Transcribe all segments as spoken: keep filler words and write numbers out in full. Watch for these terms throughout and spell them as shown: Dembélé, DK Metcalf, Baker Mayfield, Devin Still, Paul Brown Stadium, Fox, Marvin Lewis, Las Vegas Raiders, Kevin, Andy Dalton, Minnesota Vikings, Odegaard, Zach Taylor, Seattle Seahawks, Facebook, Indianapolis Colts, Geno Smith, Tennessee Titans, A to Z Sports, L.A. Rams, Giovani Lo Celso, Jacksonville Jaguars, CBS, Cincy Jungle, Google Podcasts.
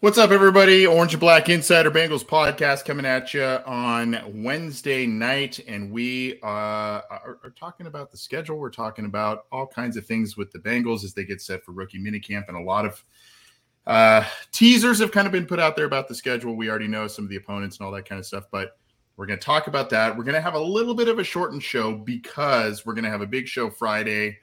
What's up, everybody? Orange and Black Insider Bengals podcast coming at you on Wednesday night, and we uh, are, are talking about the schedule. We're talking about all kinds of things with the Bengals as they get set for rookie minicamp, and a lot of uh, teasers have kind of been put out there about the schedule. We already know some of the opponents and all that kind of stuff, but we're going to talk about that. We're going to have a little bit of a shortened show because we're going to have a big show Friday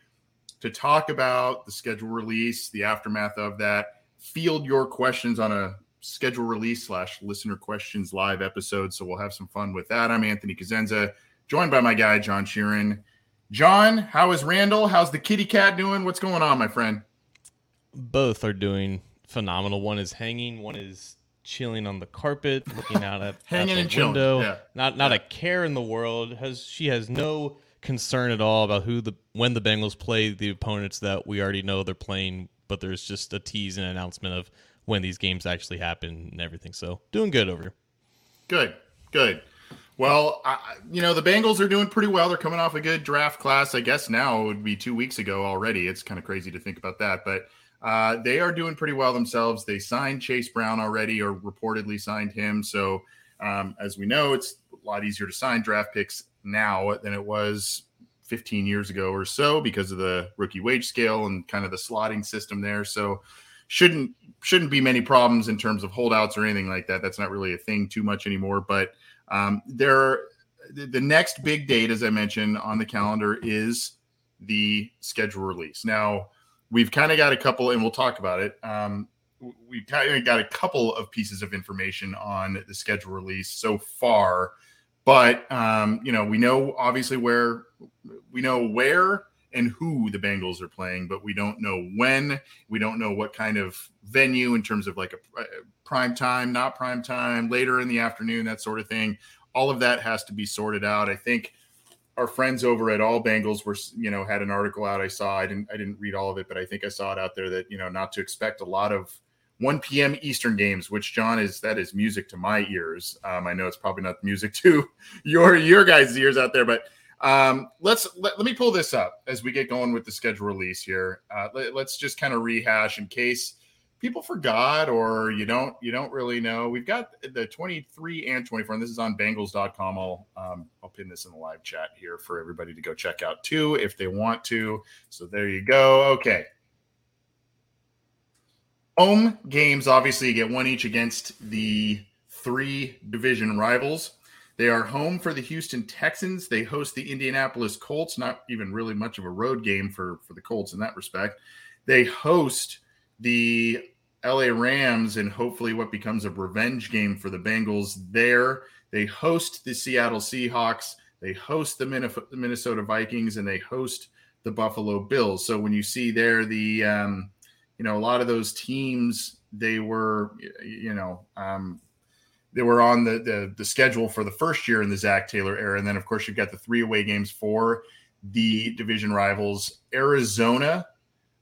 to talk about the schedule release, the aftermath of that. Field your questions on a schedule release slash listener questions live episode. So we'll have some fun with that. I'm Anthony Cazenza, joined by my guy, John Sheeran. John, how is Randall? How's the kitty cat doing? What's going on, my friend? Both are doing phenomenal. One is hanging. One is chilling on the carpet, looking out at, hanging at the and window. Chilling. Yeah. Not not yeah. a care in the world. Has She has no concern at all about who the when the Bengals play the opponents that we already know they're playing, but there's just a tease and announcement of when these games actually happen and everything. So doing good over here. Good, good. Well, I, you know, the Bengals are doing pretty well. They're coming off a good draft class. I guess now it would be two weeks ago already. It's kind of crazy to think about that, but uh, they are doing pretty well themselves. They signed Chase Brown already, or reportedly signed him. So um, as we know, it's a lot easier to sign draft picks now than it was fifteen years ago or so because of the rookie wage scale and kind of the slotting system there. So shouldn't shouldn't be many problems in terms of holdouts or anything like that. That's not really a thing too much anymore. But um, there, the next big date, as I mentioned, on the calendar is the schedule release. Now, we've kind of got a couple, and we'll talk about it. Um, we've kind of got a couple of pieces of information on the schedule release so far. But, um, you know, we know obviously where we know where and who the Bengals are playing, but we don't know when. We don't know what kind of venue in terms of like a prime time, not prime time, later in the afternoon, that sort of thing. All of that has to be sorted out. I think our friends over at All Bengals were, you know, had an article out I saw. I didn't I didn't read all of it, but I think I saw it out there that, you know, not to expect a lot of one p.m. Eastern games, which, John, is that is music to my ears. Um, I know it's probably not music to your your guys' ears out there, but um, let's let, let me pull this up as we get going with the schedule release here. Uh, let, let's just kind of rehash in case people forgot or you don't you don't really know. We've got the twenty-three and twenty-four, and this is on Bengals dot com. I'll um, I'll pin this in the live chat here for everybody to go check out too if they want to. So there you go. Okay. Home games, obviously, you get one each against the three division rivals. They are home for the Houston Texans. They host the Indianapolis Colts. Not even really much of a road game for, for the Colts in that respect. They host the L A Rams and hopefully what becomes a revenge game for the Bengals there. They host the Seattle Seahawks. They host the Minnesota Vikings, and they host the Buffalo Bills. So when you see there the um, – you know, a lot of those teams, they were, you know, um, they were on the, the the schedule for the first year in the Zach Taylor era. And then, of course, you've got the three away games for the division rivals. Arizona,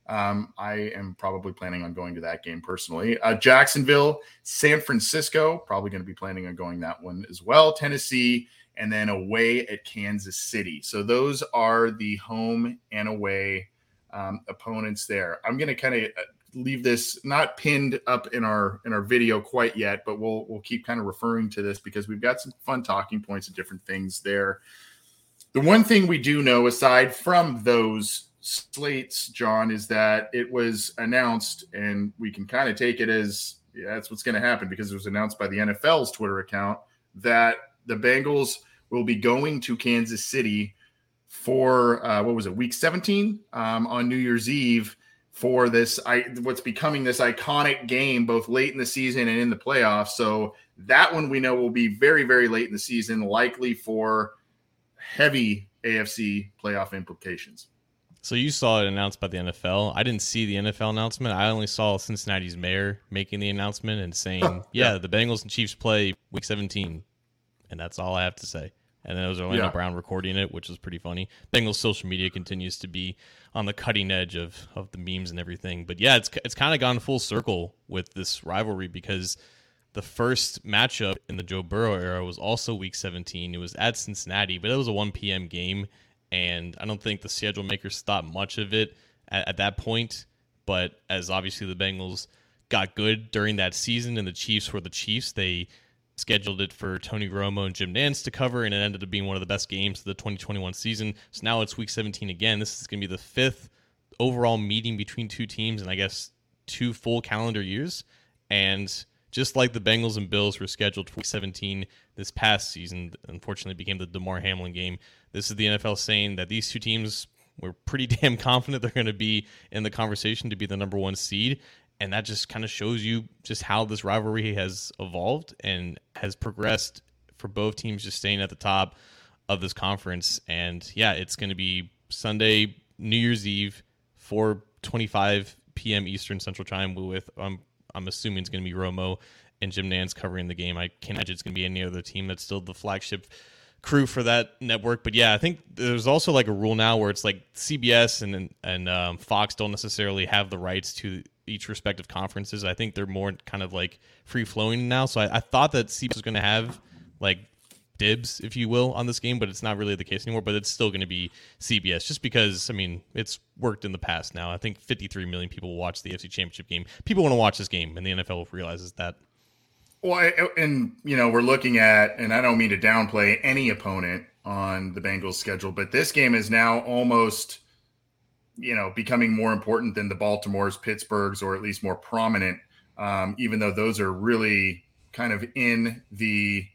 um, I am probably planning on going to that game personally. Uh, Jacksonville, San Francisco, probably going to be planning on going that one as well. Tennessee, and then away at Kansas City. So those are the home and away Um, opponents there. I'm going to kind of leave this not pinned up in our in our video quite yet, but we'll we'll keep kind of referring to this because we've got some fun talking points and different things there. The one thing we do know, aside from those slates, John, is that it was announced, and we can kind of take it as yeah, that's what's going to happen because it was announced by the N F L's Twitter account that the Bengals will be going to Kansas City for, uh, what was it, week seventeen um, on New Year's Eve for this I, what's becoming this iconic game, both late in the season and in the playoffs. So that one we know will be very, very late in the season, likely for heavy A F C playoff implications. So you saw it announced by the N F L. I didn't see the N F L announcement. I only saw Cincinnati's mayor making the announcement and saying, huh, yeah, yeah, the Bengals and Chiefs play week seventeen. And that's all I have to say. And then it was Orlando yeah. Brown recording it, which was pretty funny. Bengals social media continues to be on the cutting edge of of the memes and everything. But yeah, it's it's kind of gone full circle with this rivalry because the first matchup in the Joe Burrow era was also week seventeen. It was at Cincinnati, but it was a one p.m. game. And I don't think the schedule makers thought much of it at, at that point. But as obviously the Bengals got good during that season and the Chiefs were the Chiefs, they scheduled it for Tony Romo and Jim Nantz to cover, and it ended up being one of the best games of the twenty twenty-one season. So now it's week seventeen again. This is going to be the fifth overall meeting between two teams in, I guess, two full calendar years. And just like the Bengals and Bills were scheduled for week seventeen this past season, unfortunately it became the DeMar Hamlin game. This is the N F L saying that these two teams were pretty damn confident they're going to be in the conversation to be the number one seed. And that just kind of shows you just how this rivalry has evolved and has progressed for both teams just staying at the top of this conference. And yeah, it's going to be Sunday, New Year's Eve, four twenty-five p.m. Eastern Central Time with, um, I'm assuming it's going to be Romo and Jim Nantz covering the game. I can't imagine it's going to be any other team that's still the flagship crew for that network. But yeah, I think there's also like a rule now where it's like C B S and and um, Fox don't necessarily have the rights to each respective conferences. I think they're more kind of like free flowing now. So I, I thought that C B S was going to have like dibs, if you will, on this game, but it's not really the case anymore. But it's still going to be C B S just because, I mean, it's worked in the past now. I think fifty-three million people watch the A F C Championship game. People want to watch this game, and the N F L realizes that. Well, I, and, you know, we're looking at, and I don't mean to downplay any opponent on the Bengals schedule, but this game is now almost, you know, becoming more important than the Baltimore's, Pittsburgh's, or at least more prominent, um, even though those are really kind of in the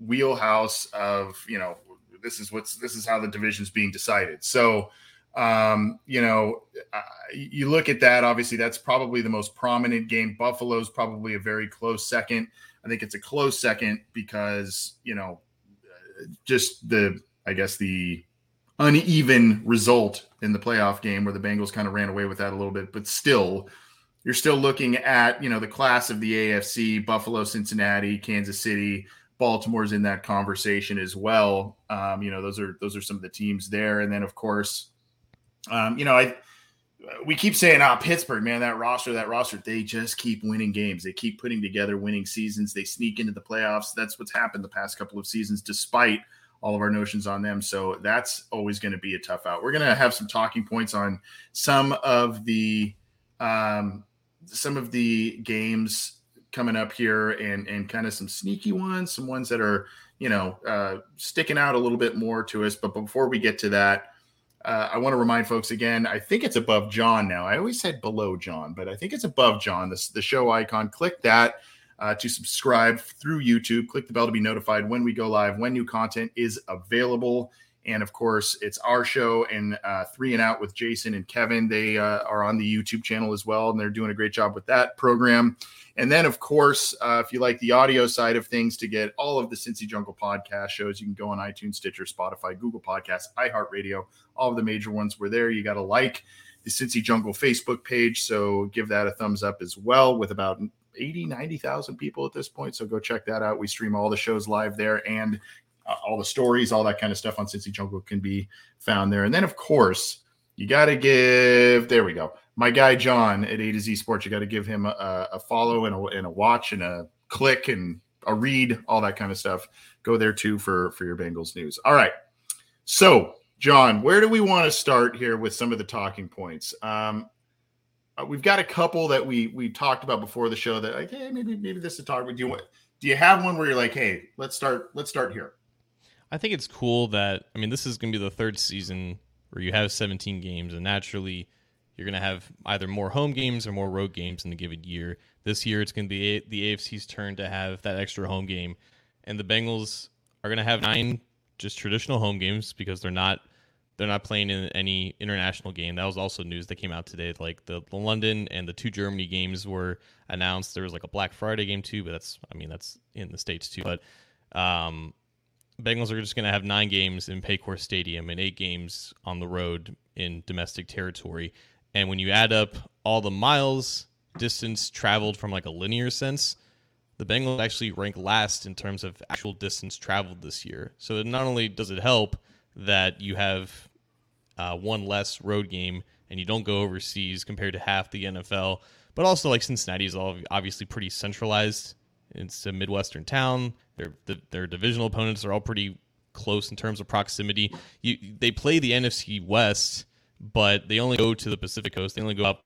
wheelhouse of, you know, this is what's, this is how the division's being decided. So, um, you know, uh, you look at that, obviously that's probably the most prominent game. Buffalo's probably a very close second. I think it's a close second because, you know, just the, I guess the uneven result in the playoff game where the Bengals kind of ran away with that a little bit, but still you're still looking at, you know, the class of the A F C, Buffalo, Cincinnati, Kansas City, Baltimore's in that conversation as well. Um, you know, those are, those are some of the teams there. And then of course, um, you know, I, we keep saying, ah, Pittsburgh, man, that roster, that roster, they just keep winning games. They keep putting together winning seasons. They sneak into the playoffs. That's what's happened the past couple of seasons, despite all of our notions on them. So that's always going to be a tough out. We're going to have some talking points on some of the, um, some of the games coming up here and, and kind of some sneaky ones, some ones that are, you know, uh, sticking out a little bit more to us. But before we get to that, Uh, I want to remind folks again, I think it's above John now. I always said below John, but I think it's above John, this, the show icon. Click that uh, to subscribe through YouTube. Click the bell to be notified when we go live, when new content is available. And, of course, it's our show and uh, Three and Out with Jason and Kevin. They uh, are on the YouTube channel as well, and they're doing a great job with that program. And then, of course, uh, if you like the audio side of things, to get all of the Cincy Jungle podcast shows, you can go on iTunes, Stitcher, Spotify, Google Podcasts, iHeartRadio. All of the major ones were there. You got to like the Cincy Jungle Facebook page, so give that a thumbs up as well with about eighty, ninety thousand people at this point. So go check that out. We stream all the shows live there, and uh, all the stories, all that kind of stuff on Cincy Jungle can be found there. And then, of course, you got to give – there we go. My guy, John, at A to Z Sports, you got to give him a, a follow and a, and a watch and a click and a read, all that kind of stuff. Go there, too, for, for your Bengals news. All right. So, John, where do we want to start here with some of the talking points? Um, we've got a couple that we we talked about before the show that, like, hey, maybe maybe this is a talk. Do you, do you have one where you're like, hey, let's start let's start here? I think it's cool that, I mean, this is going to be the third season where you have seventeen games, and naturally you're going to have either more home games or more road games in a given year. This year it's going to be the A F C's turn to have that extra home game, and the Bengals are going to have nine just traditional home games because they're not they're not playing in any international game. That was also news that came out today. Like the, the London and the two Germany games were announced. There was like a Black Friday game too, but that's I mean that's in the States too. But um, Bengals are just going to have nine games in Paycor Stadium and eight games on the road in domestic territory. And when you add up all the miles, distance traveled from like a linear sense, the Bengals actually rank last in terms of actual distance traveled this year. So not only does it help that you have uh, one less road game and you don't go overseas compared to half the N F L, but also like Cincinnati is obviously pretty centralized. It's a Midwestern town. Their their divisional opponents are all pretty close in terms of proximity. You, they play the N F C West, but they only go to the Pacific Coast. They only go up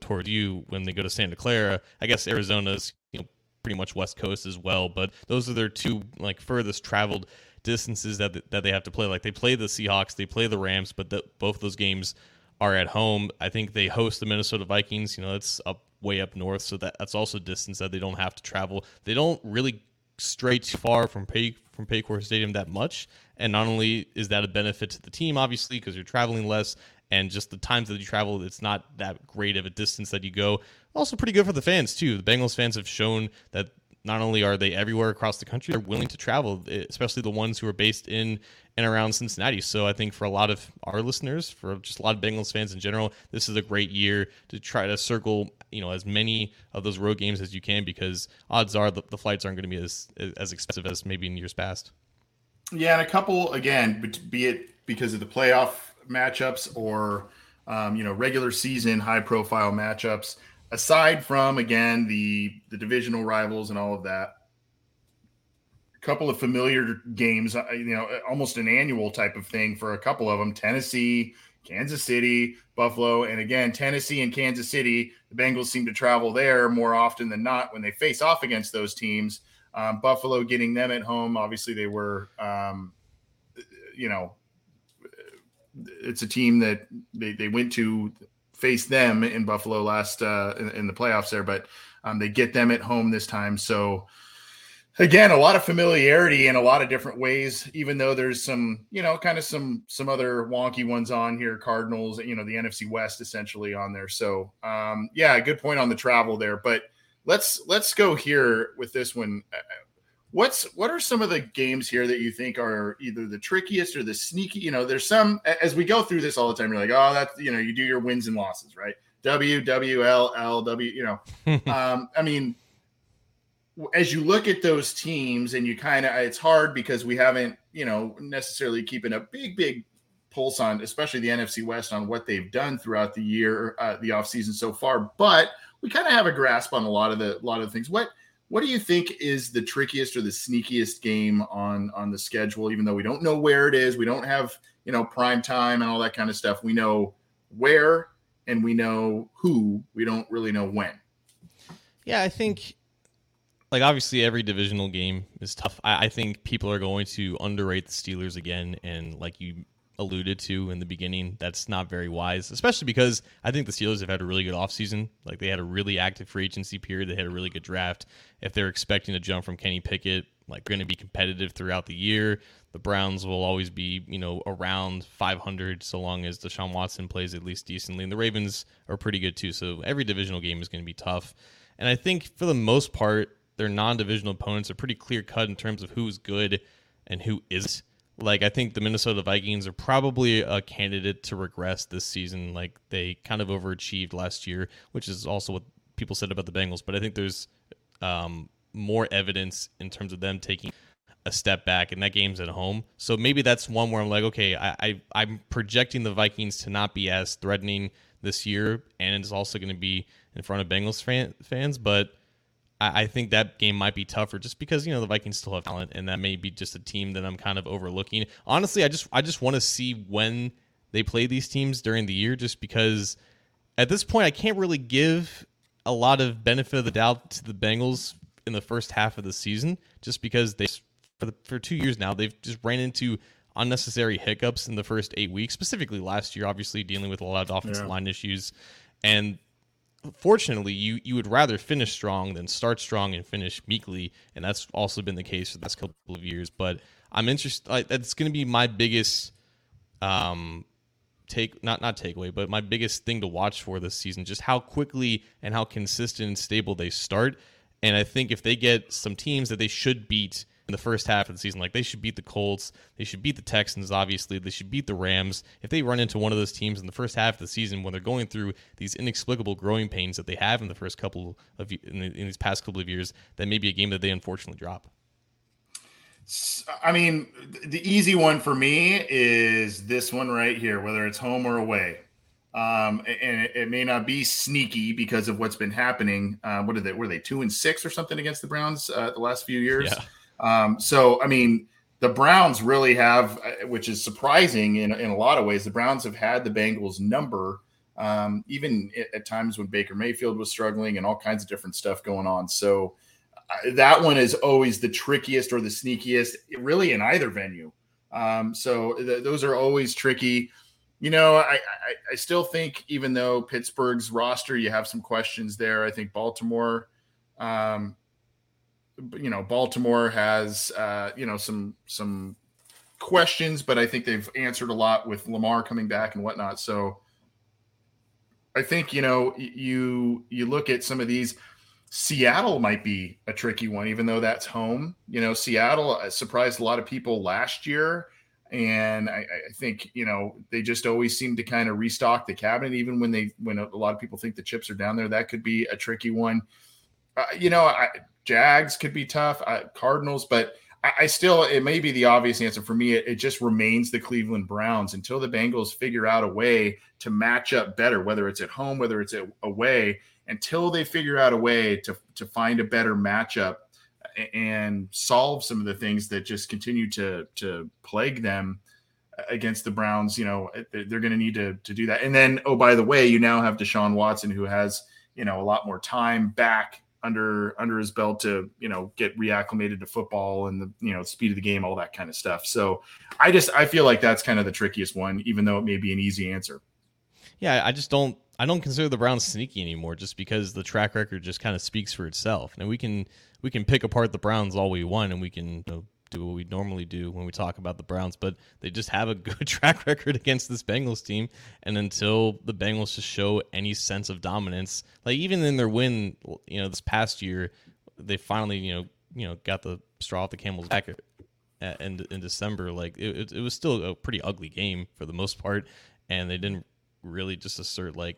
toward you when they go to Santa Clara. I guess Arizona's, you know, pretty much West Coast as well, but those are their two like furthest traveled distances that th- that they have to play. Like they play the Seahawks, they play the Rams, but the, both those games are at home. I think they host the Minnesota Vikings. You know, that's up way up north, so that that's also distance that they don't have to travel. They don't really stray too far from Pay from Paycor Stadium that much. And not only is that a benefit to the team, obviously, because you're traveling less, and just the times that you travel, it's not that great of a distance that you go. Also pretty good for the fans, too. The Bengals fans have shown that not only are they everywhere across the country, they're willing to travel, especially the ones who are based in and around Cincinnati. So I think for a lot of our listeners, for just a lot of Bengals fans in general, this is a great year to try to circle, you know, as many of those road games as you can, because odds are the, the flights aren't going to be as as expensive as maybe in years past. Yeah, and a couple, again, be it because of the playoff matchups or, um, you know, regular season high-profile matchups, aside from, again, the the divisional rivals and all of that, a couple of familiar games, you know, almost an annual type of thing for a couple of them, Tennessee, Kansas City, Buffalo, and again, Tennessee and Kansas City, the Bengals seem to travel there more often than not when they face off against those teams. Um, Buffalo getting them at home, obviously they were, um, you know, it's a team that they, they went to face them in Buffalo last uh, in, in the playoffs there, but um, they get them at home this time. So again, a lot of familiarity in a lot of different ways, even though there's some, you know, kind of some, some other wonky ones on here, Cardinals, you know, the N F C West essentially on there. So um, yeah, good point on the travel there, but let's, let's go here with this one. What's what are some of the games here that you think are either the trickiest or the sneaky? You know, there's some, as we go through this all the time, you're like, oh, that's, you know, you do your wins and losses, right? W, W, L, L, W, you know. um, I mean, as you look at those teams and you kind of, it's hard because we haven't, you know, necessarily keeping a big, big pulse on, especially the N F C West, on what they've done throughout the year, uh, the offseason so far. But we kind of have a grasp on a lot of the, a lot of the things. What, What do you think is the trickiest or the sneakiest game on, on the schedule, even though we don't know where it is? We don't have, you know, prime time and all that kind of stuff. We know where and we know who. We don't really know when. Yeah, I think, like, obviously every divisional game is tough. I, I think people are going to underrate the Steelers again, and like you alluded to in the beginning, that's not very wise, especially because I think the Steelers have had a really good offseason. Like, they had a really active free agency period. They had a really good draft. If they're expecting a jump from Kenny Pickett, like, they're going to be competitive throughout the year. The Browns will always be, you know, around five hundred so long as Deshaun Watson plays at least decently. And the Ravens are pretty good too. So every divisional game is going to be tough. And I think for the most part, their non-divisional opponents are pretty clear-cut in terms of who's good and who isn't. Like, I think the Minnesota Vikings are probably a candidate to regress this season. Like, they kind of overachieved last year, which is also what people said about the Bengals. But I think there's um, more evidence in terms of them taking a step back, and that game's at home. So maybe that's one where I'm like, okay, I, I, I'm projecting the Vikings to not be as threatening this year, and it's also going to be in front of Bengals fan, fans. But I think that game might be tougher just because, you know, the Vikings still have talent, and that may be just a team that I'm kind of overlooking. Honestly, I just I just want to see when they play these teams during the year, just because at this point I can't really give a lot of benefit of the doubt to the Bengals in the first half of the season, just because they for the, for two years now, they've just ran into unnecessary hiccups in the first eight weeks, specifically last year, obviously dealing with a lot of offensive yeah. line issues. And fortunately, you you would rather finish strong than start strong and finish meekly. And that's also been the case for the last couple of years. But I'm interested. I, that's going to be my biggest um, take, not not takeaway, but my biggest thing to watch for this season, just how quickly and how consistent and stable they start. And I think if they get some teams that they should beat in the first half of the season, like they should beat the Colts, they should beat the Texans, obviously, they should beat the Rams. If they run into one of those teams in the first half of the season when they're going through these inexplicable growing pains that they have in the first couple of in, the, in these past couple of years, that may be a game that they unfortunately drop. I mean, the easy one for me is this one right here, whether it's home or away. Um, and it, it may not be sneaky because of what's been happening. Uh, what did they, were they two and six or something against the Browns uh, the last few years? Yeah. Um, so, I mean, the Browns really have, which is surprising in, in a lot of ways, the Browns have had the Bengals number, um, even at times when Baker Mayfield was struggling and all kinds of different stuff going on. So uh, that one is always the trickiest or the sneakiest really in either venue. Um, so th- those are always tricky. You know, I, I I still think even though Pittsburgh's roster, you have some questions there. I think Baltimore, um, you know, Baltimore has, uh, you know, some some questions, but I think they've answered a lot with Lamar coming back and whatnot. So I think, you know, you you look at some of these. Seattle might be a tricky one, even though that's home. You know, Seattle surprised a lot of people last year. And I, I think, you know, they just always seem to kind of restock the cabinet, even when they when a lot of people think the chips are down there. That could be a tricky one. Uh, you know, I, Jags could be tough, uh, Cardinals, but I, I still, it may be the obvious answer for me. It, it just remains the Cleveland Browns until the Bengals figure out a way to match up better, whether it's at home, whether it's at, away, until they figure out a way to to find a better matchup and solve some of the things that just continue to to plague them against the Browns. You know, they're going to need to to do that. And then, oh, by the way, you now have Deshaun Watson, who has, you know, a lot more time back under under his belt to, you know, get reacclimated to football and the, you know, speed of the game, all that kind of stuff. So I just I feel like that's kind of the trickiest one, even though it may be an easy answer. Yeah, I just don't I don't consider the Browns sneaky anymore, just because the track record just kind of speaks for itself. And we can we can pick apart the Browns all we want, and we can, you know, do what we normally do when we talk about the Browns, but they just have a good track record against this Bengals team. And until the Bengals just show any sense of dominance, like even in their win, you know, this past year, they finally, you know, you know, got the straw off the camel's back in, in December. Like it, it was still a pretty ugly game for the most part, and they didn't really just assert like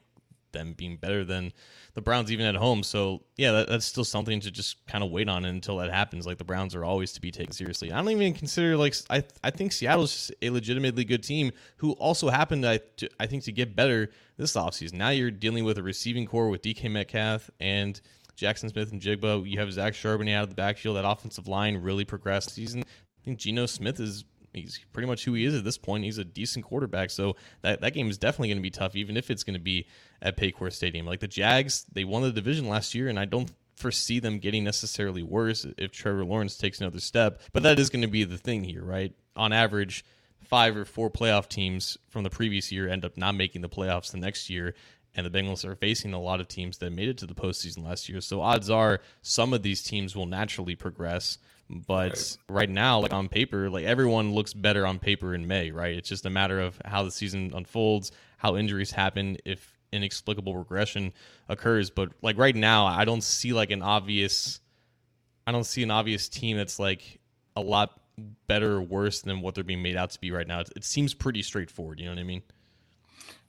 them being better than the Browns even at home. So yeah, that, that's still something to just kind of wait on until that happens. Like the Browns are always to be taken seriously. I don't even consider, like, I I think Seattle's just a legitimately good team who also happened to, to I think to get better this offseason. Now you're dealing with a receiving core with D K Metcalf and Jackson Smith and Jigba. You have Zach Charbonnet out of the backfield. That offensive line really progressed this season. I think Geno Smith is he's pretty much who he is at this point. He's a decent quarterback. So that, that game is definitely going to be tough, even if it's going to be at Paycor Stadium. Like the Jags, they won the division last year, and I don't foresee them getting necessarily worse if Trevor Lawrence takes another step. But that is going to be the thing here, right? On average, five or four playoff teams from the previous year end up not making the playoffs the next year. And the Bengals are facing a lot of teams that made it to the postseason last year. So odds are some of these teams will naturally progress. But right now, like on paper, like everyone looks better on paper in May, right? It's just a matter of how the season unfolds, how injuries happen, if inexplicable regression occurs. But like right now, I don't see like an obvious, I don't see an obvious team that's like a lot better or worse than what they're being made out to be right now. It, it seems pretty straightforward. You know what I mean?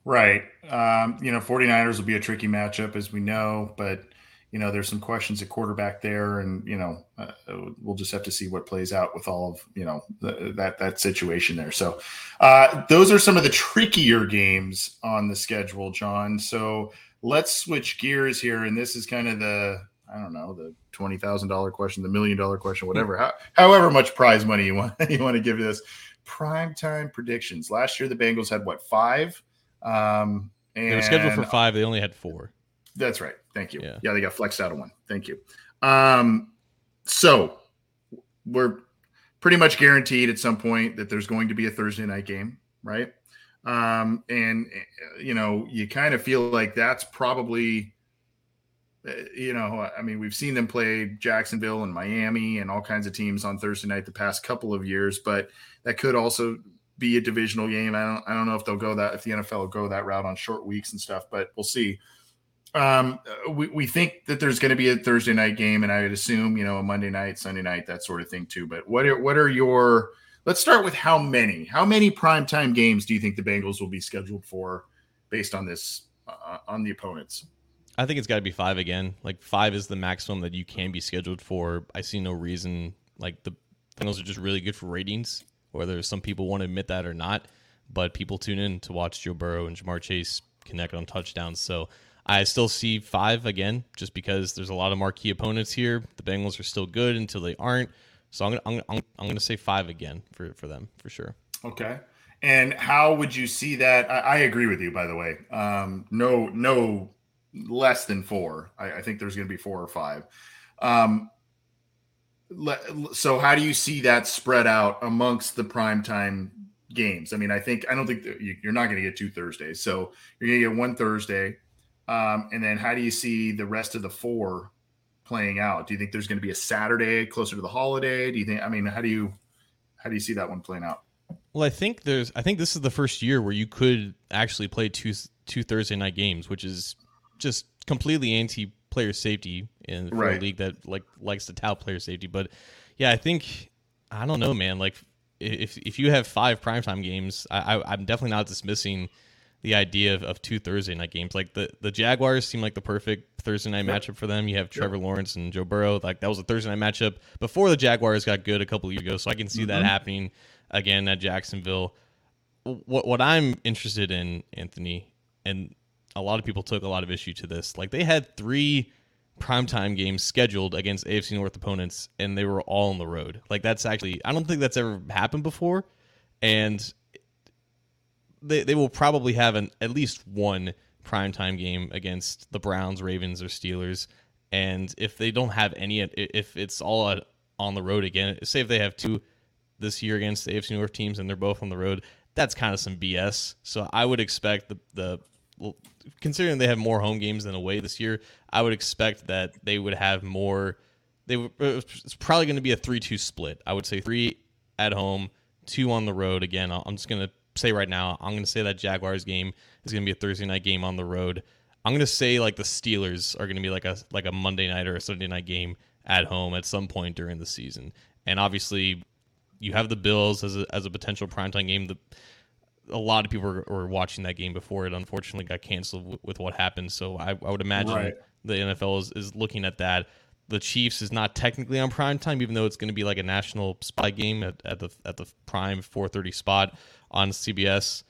Right. Um, you know, 49ers will be a tricky matchup, as we know, but you know, there's some questions at quarterback there, and, you know, uh, we'll just have to see what plays out with all of, you know, the, that that situation there. So uh, those are some of the trickier games on the schedule, John. So let's switch gears here. And this is kind of the, I don't know, the twenty thousand dollars question, the million dollar question, whatever, how, however much prize money you want, you want to give this. Primetime predictions. Last year, the Bengals had what, five? Um, and they were scheduled for five. They only had four. That's right. Thank you. Yeah. yeah, they got flexed out of one. Thank you. Um, so we're pretty much guaranteed at some point that there's going to be a Thursday night game, right? Um, and, you know, you kind of feel like that's probably, you know, I mean, we've seen them play Jacksonville and Miami and all kinds of teams on Thursday night the past couple of years, but that could also be a divisional game. I don't, I don't know if they'll go that, if the N F L will go that route on short weeks and stuff, but we'll see. Um, we, we think that there's going to be a Thursday night game, and I would assume, you know, a Monday night, Sunday night, that sort of thing too. But what are, what are your, let's start with how many, how many primetime games do you think the Bengals will be scheduled for based on this, uh, on the opponents? I think it's got to be five again. Like five is the maximum that you can be scheduled for. I see no reason, like the Bengals are just really good for ratings, whether some people want to admit that or not, but people tune in to watch Joe Burrow and Jamar Chase connect on touchdowns. So I still see five again, just because there's a lot of marquee opponents here. The Bengals are still good until they aren't. So I'm gonna I'm, I'm gonna say five again for, for them for sure. Okay. And how would you see that? I, I agree with you, by the way. Um, no, no less than four. I, I think there's gonna be four or five. Um, le, so how do you see that spread out amongst the primetime games? I mean, I think I don't think you, you're not gonna get two Thursdays. So you're gonna get one Thursday. Um, and then how do you see the rest of the four playing out? Do you think there's going to be a Saturday closer to the holiday? Do you think, I mean, how do you, how do you see that one playing out? Well, I think there's, I think this is the first year where you could actually play two, two Thursday night games, which is just completely anti player safety in the right. league that like likes to tout player safety. But yeah, I think, I don't know, man, like if, if you have five primetime games, I, I I'm definitely not dismissing the idea of, of two Thursday night games. Like the, the Jaguars seem like the perfect Thursday night yep. matchup for them. You have Trevor yep. Lawrence and Joe Burrow. Like that was a Thursday night matchup before the Jaguars got good a couple of years ago. So I can see mm-hmm. that happening again at Jacksonville. What what I'm interested in, Anthony, and a lot of people took a lot of issue to this. Like they had three primetime games scheduled against A F C North opponents, and they were all on the road. Like that's actually, I don't think that's ever happened before. And They they will probably have an at least one primetime game against the Browns, Ravens, or Steelers. And if they don't have any, if it's all on the road again, say if they have two this year against the A F C North teams and they're both on the road, that's kind of some B S. So I would expect the, the well, considering they have more home games than away this year, I would expect that they would have more. They would, it's probably going to be a three two split. I would say three at home, two on the road. Again, I'm just going to say right now, I'm going to say that Jaguars game is going to be a Thursday night game on the road. I'm going to say like the Steelers are going to be like a like a Monday night or a Sunday night game at home at some point during the season. And obviously, you have the Bills as a, as a potential primetime game. The, a lot of people were, were watching that game before it unfortunately got canceled w- with what happened. So I, I would imagine right. the N F L is, is looking at that. The Chiefs is not technically on primetime, even though it's going to be like a national spot game at, at the at the prime four thirty spot on C B S.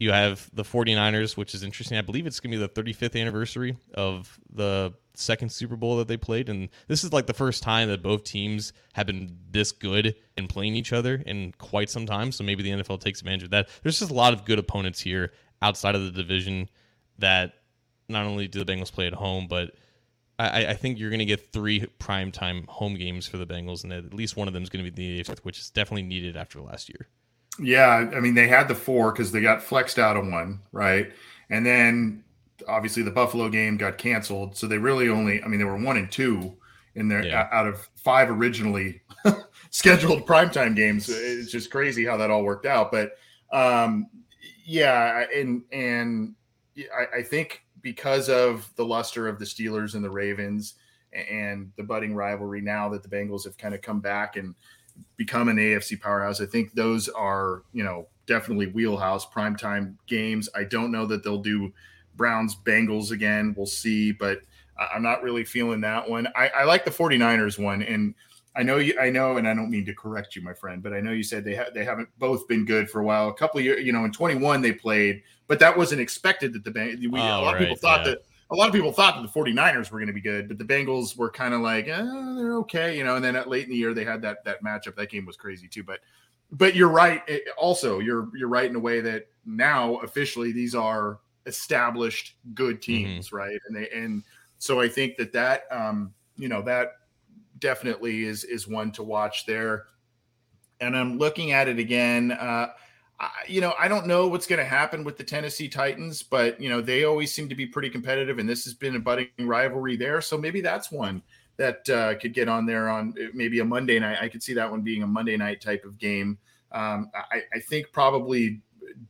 You have the forty-niners, which is interesting. I believe it's going to be the thirty-fifth anniversary of the second Super Bowl that they played. And this is like the first time that both teams have been this good in playing each other in quite some time. So maybe the N F L takes advantage of that. There's just a lot of good opponents here outside of the division that not only do the Bengals play at home, but I, I think you're going to get three primetime home games for the Bengals, and at least one of them is going to be the A F C, which is definitely needed after last year. Yeah, I mean, they had the four because they got flexed out of one, right? And then, obviously, the Buffalo game got canceled, so they really only – I mean, they were one and two in their, yeah. out of five originally scheduled primetime games. It's just crazy how that all worked out. But, um, yeah, and, and I, I think because of the luster of the Steelers and the Ravens and the budding rivalry now that the Bengals have kind of come back and – become an A F C powerhouse. I think those are, you know, definitely wheelhouse primetime games. I don't know that they'll do Browns Bengals again. We'll see, but I'm not really feeling that one. I, I like the forty-niners one. And I know you, I know, and I don't mean to correct you, my friend, but I know you said they ha- they haven't both been good for a while. A couple of years, you know, in twenty-one they played, but that wasn't expected that the Bengals, we, oh, a lot right, of people thought yeah. that, a lot of people thought that the forty-niners were going to be good, but the Bengals were kind of like, eh, they're okay, you know. And then at late in the year, they had that that matchup. That game was crazy too. But, but you're right. It, also, you're you're right in a way that now officially these are established good teams, mm-hmm. right? And they and so I think that that um, you know that definitely is is one to watch there. and I'm looking at it again. Uh, I, you know, I don't know what's going to happen with the Tennessee Titans, but, you know, they always seem to be pretty competitive, and this has been a budding rivalry there. So maybe that's one that uh, could get on there on maybe a Monday night. I could see that one being a Monday night type of game. Um, I, I think probably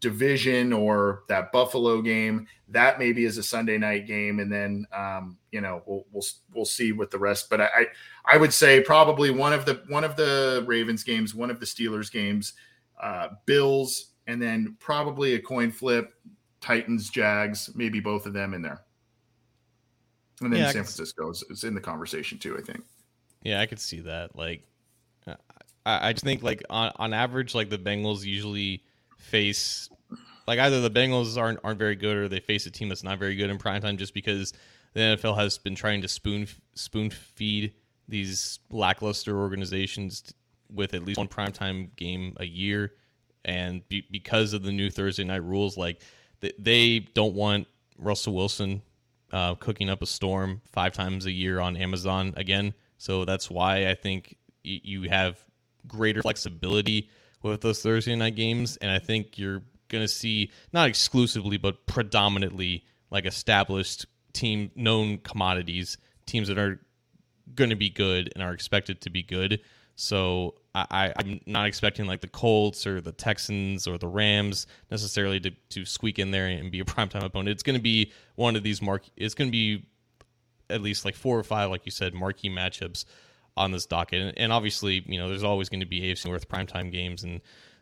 division or that Buffalo game, that maybe is a Sunday night game. And then, um, you know, we'll, we'll, we'll see with the rest, but I, I would say probably one of the, one of the Ravens games, one of the Steelers games, uh, Bills, and then probably a coin flip, Titans, Jags, maybe both of them in there. And then yeah, San Francisco is, is in the conversation too, I think. Yeah, I could see that. Like, I, I just think like on, on average, like the Bengals usually face like either the Bengals aren't aren't very good or they face a team that's not very good in primetime, just because the N F L has been trying to spoon spoon feed these lackluster organizations with at least one primetime game a year. And be, because of the new Thursday night rules, like they, they don't want Russell Wilson uh, cooking up a storm five times a year on Amazon again. So that's why I think y- you have greater flexibility with those Thursday night games. And I think you're going to see, not exclusively, but predominantly like established team, known commodities, teams that are going to be good and are expected to be good. So I, I'm not expecting like the Colts or the Texans or the Rams necessarily to, to squeak in there and be a primetime opponent. It's going to be one of these marquee, it's going to be at least like four or five, like you said, marquee matchups on this docket. And obviously, you know, there's always going to be A F C North primetime games, and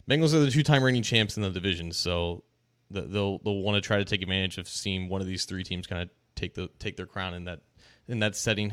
Bengals are the two-time reigning champs in the division, so they'll they'll want to try to take advantage of seeing one of these three teams kind of take the take their crown in that in that setting.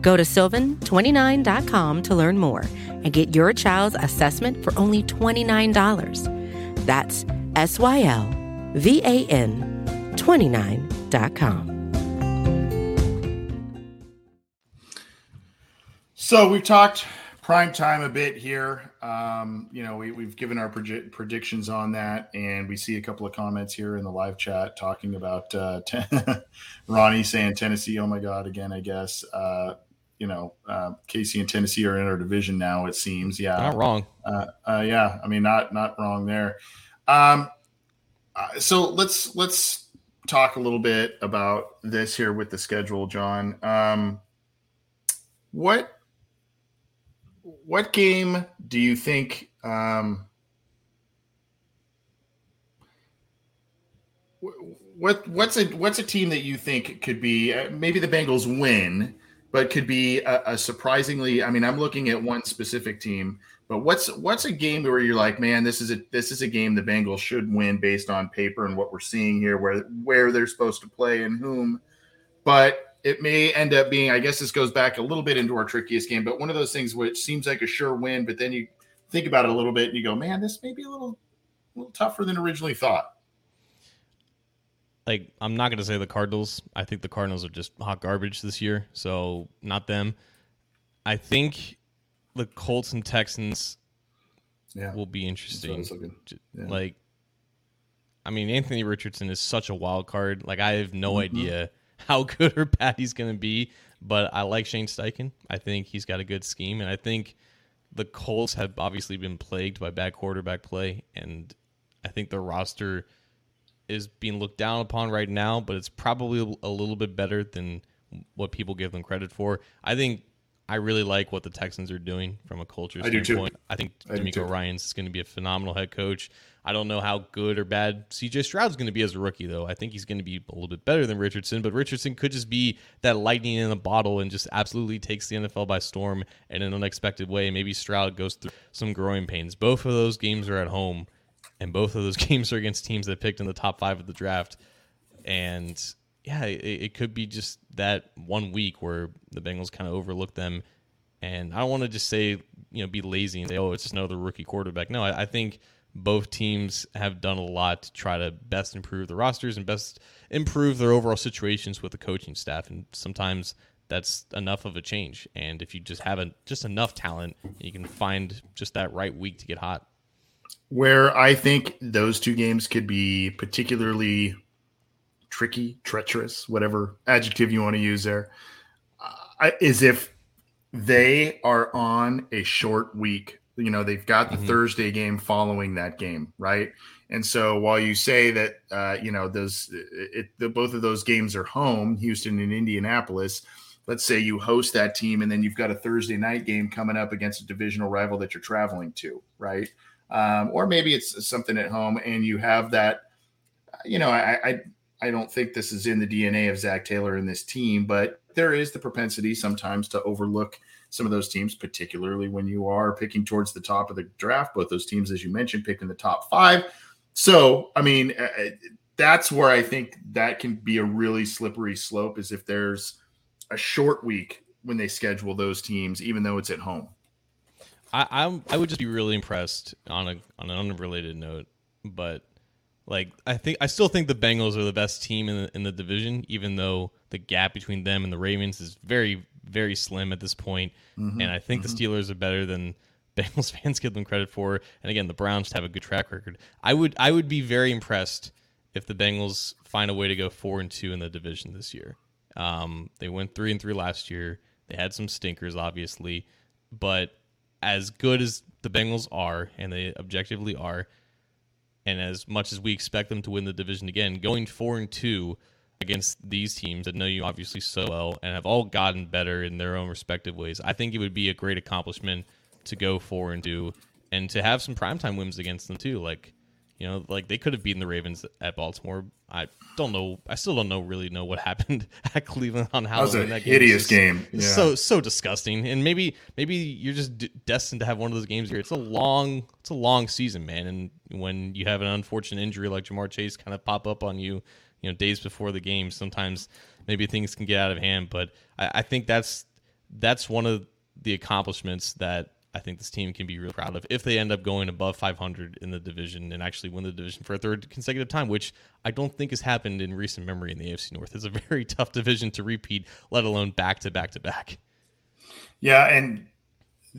Go to sylvan twenty-nine dot com to learn more and get your child's assessment for only twenty-nine dollars. That's S Y L V A N twenty-nine dot com. So we've talked prime time a bit here. Um, you know, we, we've given our predi- predictions on that, and we see a couple of comments here in the live chat talking about uh, ten- Ronnie saying Tennessee, oh my God, again, I guess. Uh, you know, uh, Casey and Tennessee are in our division now, it seems. Yeah. Not wrong. Uh, uh, yeah, I mean, not not wrong there. Um, uh, so let's let's talk a little bit about this here with the schedule, John. Um, what – What game do you think um, what what's a what's a team that you think could be uh, maybe the Bengals win, but could be a, a surprisingly, I mean, I'm looking at one specific team, but what's what's a game where you're like, man, this is a this is a game the Bengals should win based on paper and what we're seeing here, where where they're supposed to play and whom, but it may end up being, I guess this goes back a little bit into our trickiest game, but one of those things which seems like a sure win, but then you think about it a little bit and you go, man, this may be a little, a little tougher than originally thought. Like, I'm not going to say the Cardinals. I think the Cardinals are just hot garbage this year, so not them. I think the Colts and Texans yeah. will be interesting. Yeah. Like, I mean, Anthony Richardson is such a wild card. Like, I have no mm-hmm. idea how good or bad he's going to be, but I like Shane Steichen. I think he's got a good scheme, and I think the Colts have obviously been plagued by bad quarterback play, and I think their roster is being looked down upon right now, but it's probably a little bit better than what people give them credit for. I think I really like what the Texans are doing from a culture I standpoint. I think I D'Amico Ryan's is going to be a phenomenal head coach. I don't know how good or bad C J Stroud's going to be as a rookie, though. I think he's going to be a little bit better than Richardson, but Richardson could just be that lightning in a bottle and just absolutely takes the N F L by storm in an unexpected way. Maybe Stroud goes through some growing pains. Both of those games are at home, and both of those games are against teams that picked in the top five of the draft. And yeah, it, it could be just that one week where the Bengals kind of overlook them. And I don't want to just say, you know, be lazy and say, oh, it's just another rookie quarterback. No, I, I think both teams have done a lot to try to best improve the rosters and best improve their overall situations with the coaching staff. And sometimes that's enough of a change. And if you just have a, just enough talent, you can find just that right week to get hot. Where I think those two games could be particularly tricky, treacherous, whatever adjective you want to use there, uh, is if they are on a short week. You know, they've got the mm-hmm. Thursday game following that game, right? And so while you say that, uh, you know, those it, the, both of those games are home, Houston and Indianapolis, let's say you host that team and then you've got a Thursday night game coming up against a divisional rival that you're traveling to, right? Um, or maybe it's something at home and you have that, you know, I, I I don't think this is in the D N A of Zach Taylor and this team, but there is the propensity sometimes to overlook some of those teams, particularly when you are picking towards the top of the draft. Both those teams, as you mentioned, picked in the top five. So, I mean, uh, that's where I think that can be a really slippery slope, is if there's a short week when they schedule those teams, even though it's at home. I I'm, I would just be really impressed on a on an unrelated note, but like I think I still think the Bengals are the best team in the, in the division, even though the gap between them and the Ravens is very, very slim at this point. Mm-hmm, and I think mm-hmm. the Steelers are better than Bengals fans give them credit for. And again, the Browns have a good track record. I would I would be very impressed if the Bengals find a way to go four and two in the division this year. Um, they went three and three last year. They had some stinkers, obviously, but as good as the Bengals are, and they objectively are, and as much as we expect them to win the division again, going four and two against these teams that know you obviously so well and have all gotten better in their own respective ways, I think it would be a great accomplishment to go four and two and to have some primetime wins against them too. Like, you know, like they could have beaten the Ravens at Baltimore. I don't know. I still don't know really know what happened at Cleveland on Halloween. That was a that game. hideous just, game. Yeah. So, so disgusting. And maybe, maybe you're just d- destined to have one of those games here. It's a long, it's a long season, man. And when you have an unfortunate injury like Jamar Chase kind of pop up on you, you know, days before the game, sometimes maybe things can get out of hand. But I, I think that's, that's one of the accomplishments that I think this team can be real proud of if they end up going above five hundred in the division and actually win the division for a third consecutive time, which I don't think has happened in recent memory in the A F C North. It's a very tough division to repeat, let alone back to back to back. Yeah. And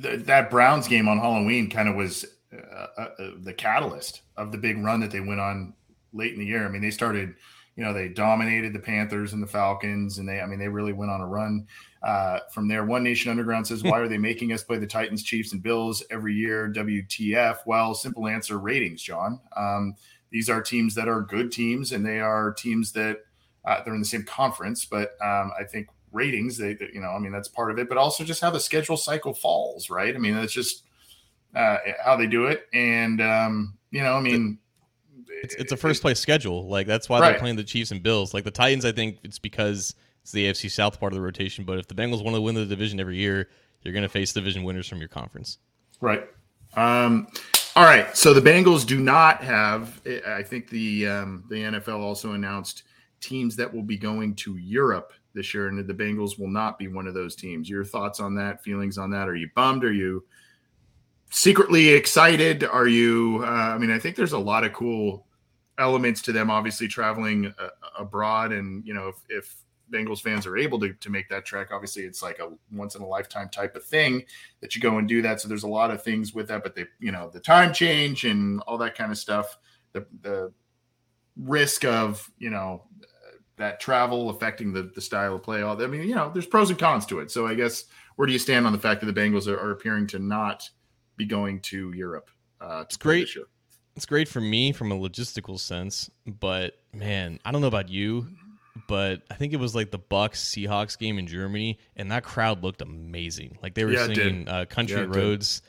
th- that Browns game on Halloween kind of was uh, uh, the catalyst of the big run that they went on late in the year. I mean, they started, you know, they dominated the Panthers and the Falcons, and they, I mean, they really went on a run uh, from there. One Nation Underground says, why are they making us play the Titans, Chiefs, and Bills every year? W T F? Well, simple answer, ratings, John. Um, these are teams that are good teams, and they are teams that uh, they're in the same conference, but um, I think ratings, they, they, you know, I mean, that's part of it, but also just how the schedule cycle falls, right? I mean, that's just uh, how they do it. And, um, you know, I mean, the- It's, it's a first place schedule. Like, that's why right. they're playing the Chiefs and Bills. Like, the Titans, I think it's because it's the A F C South part of the rotation. But if the Bengals want to win the division every year, you're going to face division winners from your conference. Right. Um, all right. So the Bengals do not have, I think the, um, the N F L also announced teams that will be going to Europe this year, and the Bengals will not be one of those teams. Your thoughts on that, feelings on that? Are you bummed? Are you secretly excited? Are you, uh, I mean, I think there's a lot of cool elements to them, obviously traveling uh, abroad. And, you know, if, if Bengals fans are able to, to make that trek, obviously it's like a once in a lifetime type of thing that you go and do that. So there's a lot of things with that, but they, you know, the time change and all that kind of stuff, the, the risk of, you know, that travel affecting the, the style of play, all that. I mean, you know, there's pros and cons to it. So I guess, where do you stand on the fact that the Bengals are, are appearing to not be going to Europe? Uh, to it's great. It's great for me from a logistical sense, but man, I don't know about you, but I think it was like the Bucks Seahawks game in Germany, and that crowd looked amazing. Like they were yeah, singing uh, Country yeah, Roads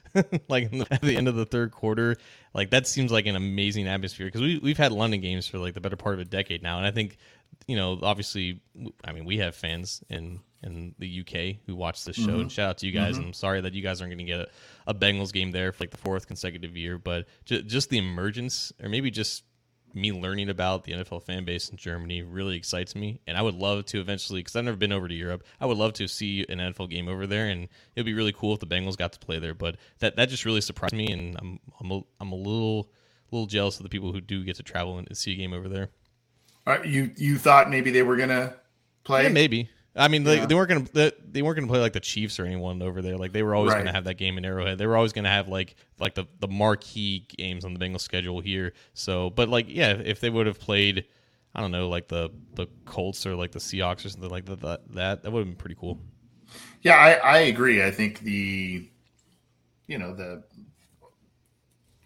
like in the, at the end of the third quarter. Like that seems like an amazing atmosphere, because we, we've had London games for like the better part of a decade now. And I think, you know, obviously, I mean, we have fans in, in the U K who watch this show, mm-hmm. and shout out to you guys. Mm-hmm. I'm sorry that you guys aren't going to get a, a Bengals game there for like the fourth consecutive year, but ju- just the emergence, or maybe just me learning about the N F L fan base in Germany really excites me. And I would love to eventually, because I've never been over to Europe, I would love to see an N F L game over there, and it'd be really cool if the Bengals got to play there. But that, that just really surprised me, and I'm I'm a, I'm a little little jealous of the people who do get to travel and see a game over there. All right, you you thought maybe they were gonna play? Yeah, maybe. I mean, yeah. they, they weren't gonna they, they weren't gonna play like the Chiefs or anyone over there. Like they were always right. gonna have that game in Arrowhead. They were always gonna have like like the, the marquee games on the Bengals schedule here. So, but like yeah, if they would have played, I don't know, like the, the Colts or like the Seahawks or something like that, that that would have been pretty cool. Yeah, I, I agree. I think the you know the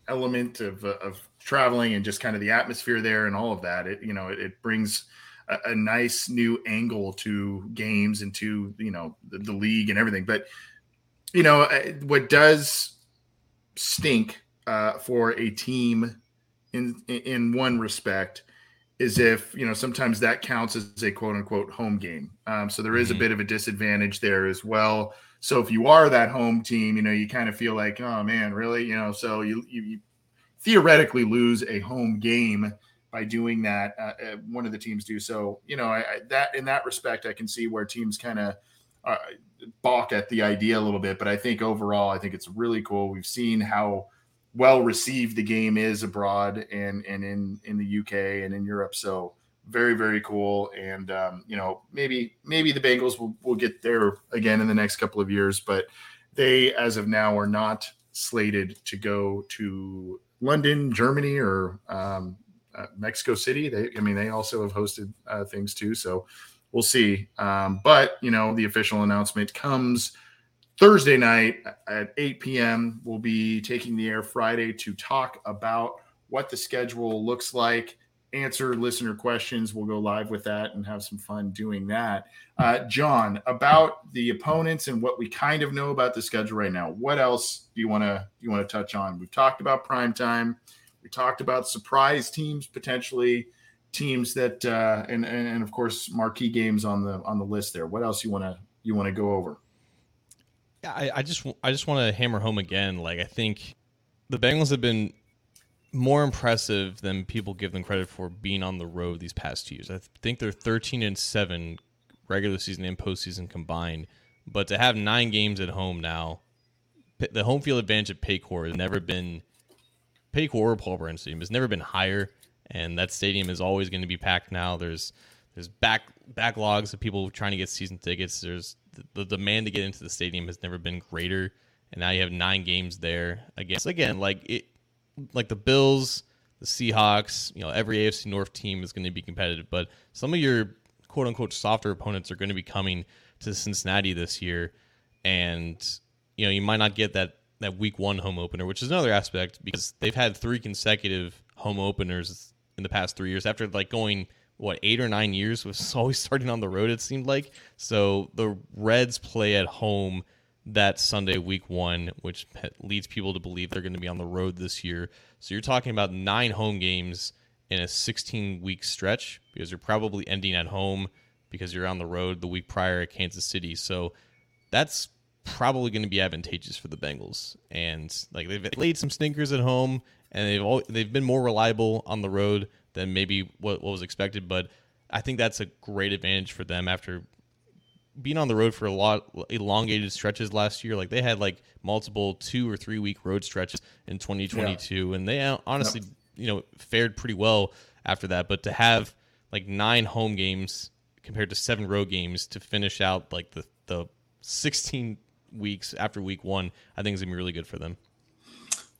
element of of traveling and just kind of the atmosphere there and all of that, it you know it, it brings a nice new angle to games and to, you know, the, the league and everything. But, you know, what does stink uh, for a team in, in one respect is if, you know, sometimes that counts as a quote unquote home game. Um, so there is a bit of a disadvantage there as well. So if you are that home team, you know, you kind of feel like, oh man, really? You know, so you, you, you theoretically lose a home game by doing that. Uh, one of the teams do. So, you know, I, I, that in that respect, I can see where teams kind of uh, balk at the idea a little bit, but I think overall, I think it's really cool. We've seen how well received the game is abroad and, and in, in the U K and in Europe. So very, very cool. And, um, you know, maybe, maybe the Bengals will, will get there again in the next couple of years, but they, as of now, are not slated to go to London, Germany, or, um, Uh, Mexico City. They, I mean, they also have hosted uh, things too. So we'll see. Um, but, you know, the official announcement comes Thursday night at eight p.m. We'll be taking the air Friday to talk about what the schedule looks like, answer listener questions. We'll go live with that and have some fun doing that. Uh, John, about the opponents and what we kind of know about the schedule right now, what else do you want to, you want to touch on? We've talked about primetime. We talked about surprise teams, potentially teams that, uh, and, and and of course marquee games on the on the list there. What else you want to you want to go over? Yeah, I, I just I just want to hammer home again. Like I think the Bengals have been more impressive than people give them credit for being on the road these past two years. I think they're thirteen and seven regular season and postseason combined, but to have nine games at home now, the home field advantage of Paycor has never been. Paycor or Paul Brown Stadium has never been higher, and that stadium is always going to be packed now. There's there's back backlogs of people trying to get season tickets. There's the, the demand to get into the stadium has never been greater, and now you have nine games there against again like it like the Bills, the Seahawks. You know, every A F C North team is going to be competitive, but some of your quote unquote softer opponents are going to be coming to Cincinnati this year, and you know you might not get that. that week one home opener, which is another aspect because they've had three consecutive home openers in the past three years after like going, what, eight or nine years was always starting on the road, it seemed like. So the Reds play at home that Sunday week one, which leads people to believe they're going to be on the road this year. So you're talking about nine home games in a sixteen-week stretch because you're probably ending at home because you're on the road the week prior at Kansas City. So that's probably going to be advantageous for the Bengals, and like they've laid some stinkers at home, and they've all they've been more reliable on the road than maybe what, what was expected. But I think that's a great advantage for them after being on the road for a lot elongated stretches last year. Like they had like multiple two or three week road stretches in twenty twenty-two, yeah. and they honestly, yep. you know, fared pretty well after that. But to have like nine home games compared to seven road games to finish out like the the sixteen weeks after week one, I think it's gonna be really good for them.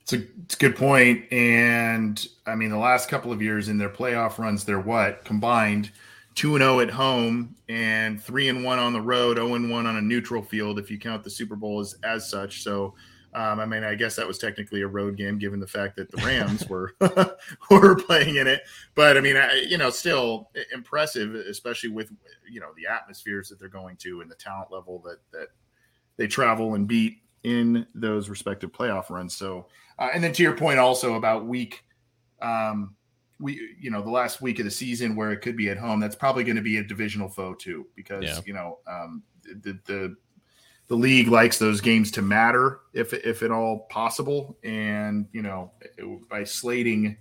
It's a, it's a good point. And I mean, the last couple of years in their playoff runs, they're what combined two and oh at home and three and one on the road, oh and one on a neutral field, if you count the Super Bowl as, as such. So Um, I mean, I guess that was technically a road game, given the fact that the Rams were were playing in it. But I mean, I, you know, still impressive, especially with, you know, the atmospheres that they're going to and the talent level that that they travel and beat in those respective playoff runs. So, uh, and then to your point also about week, um, we you know the last week of the season where it could be at home. That's probably going to be a divisional foe too, because yeah. you know um, the the. The league likes those games to matter if if at all possible. And, you know, by slating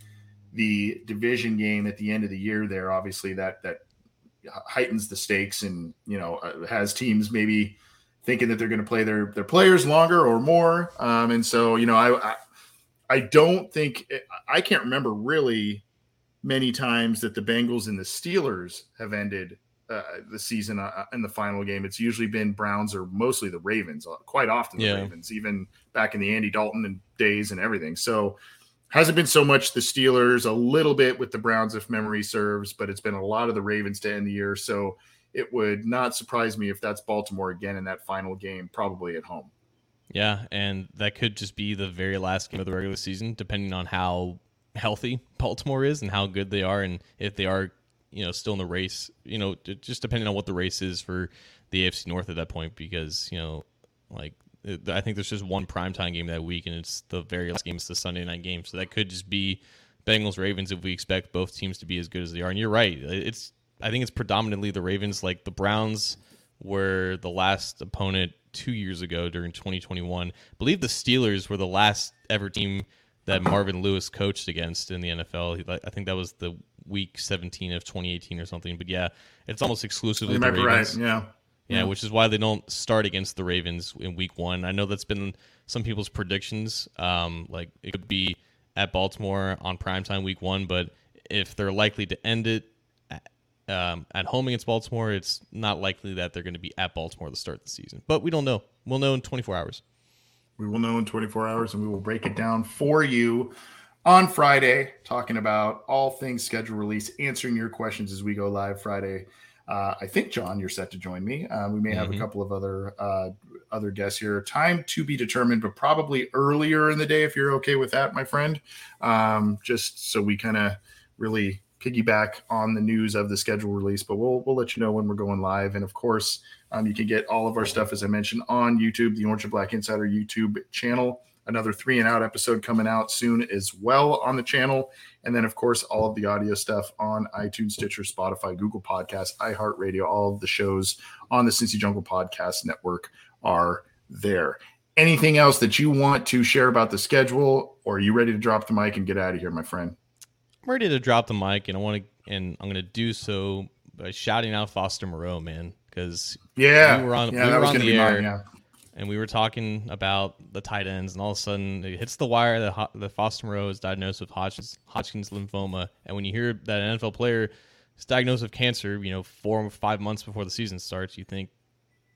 the division game at the end of the year there, obviously that that heightens the stakes and, you know, has teams maybe thinking that they're going to play their, their players longer or more. Um, and so, you know, I, I, I don't think – I can't remember really many times that the Bengals and the Steelers have ended – Uh, the season uh, in the final game. It's usually been Browns or mostly the Ravens, quite often the yeah. Ravens, even back in the Andy Dalton and days and everything. So hasn't been so much the Steelers, a little bit with the Browns if memory serves, but it's been a lot of the Ravens to end the year. So it would not surprise me if that's Baltimore again in that final game, probably at home. Yeah, and that could just be the very last game of the regular season, depending on how healthy Baltimore is and how good they are, and if they are, you know, still in the race, you know, just depending on what the race is for the A F C North at that point, because, you know, like, I think there's just one primetime game that week, and it's the very last game, it's the Sunday night game. So that could just be Bengals-Ravens if we expect both teams to be as good as they are. And you're right. It's I think it's predominantly the Ravens. Like, the Browns were the last opponent two years ago during twenty twenty-one. I believe the Steelers were the last ever team that Marvin Lewis coached against in the N F L. I think that was the week seventeen of twenty eighteen or something. But yeah, it's almost exclusively you the Ravens. Right. Yeah. yeah, yeah, which is why they don't start against the Ravens in week one. I know that's been some people's predictions. Um, like it could be at Baltimore on primetime week one, but if they're likely to end it at, um, at home against Baltimore, it's not likely that they're going to be at Baltimore to start the season. But we don't know. We'll know in twenty-four hours. We will know in twenty-four hours, and we will break it down for you on Friday, talking about all things schedule release, answering your questions as we go live Friday. Uh, I think, John, you're set to join me. Uh, we may have mm-hmm. a couple of other uh, other guests here. Time to be determined, but probably earlier in the day, if you're okay with that, my friend, um, just so we kind of really piggyback on the news of the schedule release. But we'll we'll let you know when we're going live. And, of course, Um, you can get all of our stuff, as I mentioned, on YouTube, the Orange and Black Insider YouTube channel. Another Three and Out episode coming out soon as well on the channel. And then, of course, all of the audio stuff on iTunes, Stitcher, Spotify, Google Podcasts, iHeartRadio. All of the shows on the Cincy Jungle Podcast Network are there. Anything else that you want to share about the schedule, or are you ready to drop the mic and get out of here, my friend? I'm ready to drop the mic, and I want to, and I'm going to do so by shouting out Foster Moreau, man. Because yeah, we were on, yeah, we were on the air, mine, yeah. and we were talking about the tight ends, and all of a sudden it hits the wire that Ho- the Foster Moreau is diagnosed with Hodgkin's, Hodgkin's lymphoma, and when you hear that an N F L player is diagnosed with cancer, you know, four or five months before the season starts, you think,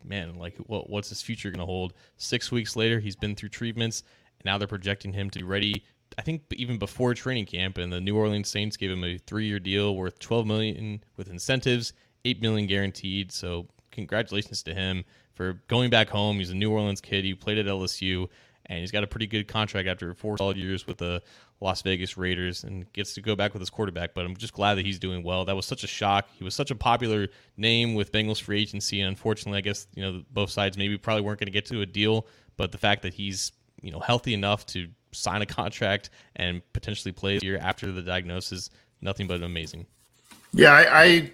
man, like, what, what's his future going to hold? Six weeks later, he's been through treatments, and now they're projecting him to be ready. I think even before training camp, and the New Orleans Saints gave him a three-year deal worth twelve million dollars with incentives. eight million dollars guaranteed. So congratulations to him for going back home. He's a New Orleans kid. He played at L S U, and he's got a pretty good contract after four solid years with the Las Vegas Raiders, and gets to go back with his quarterback. But I'm just glad that he's doing well. That was such a shock. He was such a popular name with Bengals free agency, and unfortunately, I guess, you know, both sides maybe probably weren't going to get to a deal. But the fact that he's, you know, healthy enough to sign a contract and potentially play a year after the diagnosis, nothing but amazing. Yeah, I. I...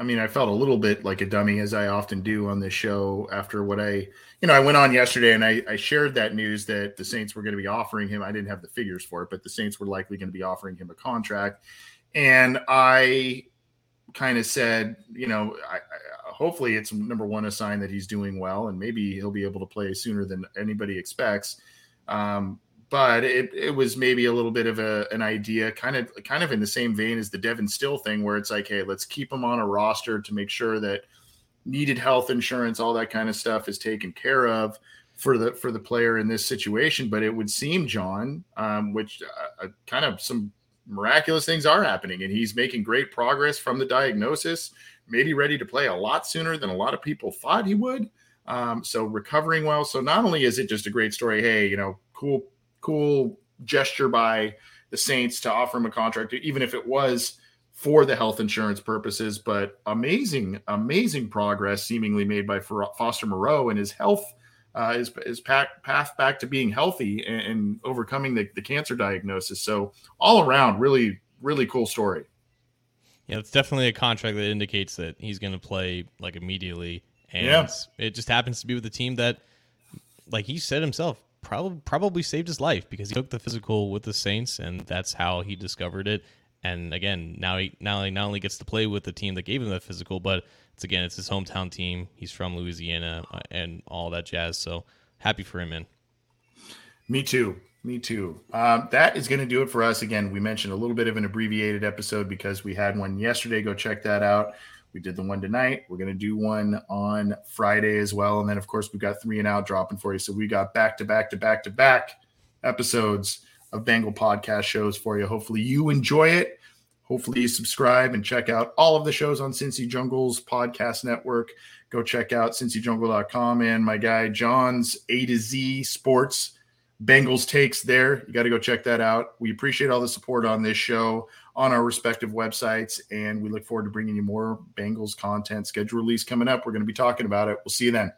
I mean, I felt a little bit like a dummy, as I often do on this show, after what I, you know, I went on yesterday and I, I shared that news that the Saints were going to be offering him. I didn't have the figures for it, but the Saints were likely going to be offering him a contract. And I kind of said, you know, I, I, hopefully it's, number one, a sign that he's doing well, and maybe he'll be able to play sooner than anybody expects. Um, But it, it was maybe a little bit of a, an idea, kind of kind of in the same vein as the Devin Still thing, where it's like, hey, let's keep him on a roster to make sure that needed health insurance, all that kind of stuff is taken care of for the for the player in this situation. But it would seem, John, um, which uh, uh, kind of some miraculous things are happening, and he's making great progress from the diagnosis, maybe ready to play a lot sooner than a lot of people thought he would. Um, so recovering well. So not only is it just a great story, hey, you know, cool, cool gesture by the Saints to offer him a contract, even if it was for the health insurance purposes, but amazing, amazing progress seemingly made by Foster Moreau and his health, uh, his, his path back to being healthy and, and overcoming the, the cancer diagnosis. So all around, really, really cool story. Yeah, it's definitely a contract that indicates that he's going to play like immediately. And yeah. It just happens to be with a team that, like he said himself, probably probably saved his life because he took the physical with the Saints, and that's how he discovered it. And again, now he not only, not only gets to play with the team that gave him the physical, but it's again, it's his hometown team. He's from Louisiana and all that jazz. So happy for him, man. Me too. Me too. Um, that is going to do it for us. Again, we mentioned a little bit of an abbreviated episode because we had one yesterday. Go check that out. We did the one tonight. We're going to do one on Friday as well. And then, of course, we've got Three and Out dropping for you. So we got back to back to back to back episodes of Bengal podcast shows for you. Hopefully you enjoy it. Hopefully you subscribe and check out all of the shows on Cincy Jungle's podcast network. Go check out cincy jungle dot com and my guy John's A to Z Sports Bengals takes there. You got to go check that out. We appreciate all the support on this show, on our respective websites, and we look forward to bringing you more Bengals content. Scheduled release coming up. We're going to be talking about it. We'll see you then.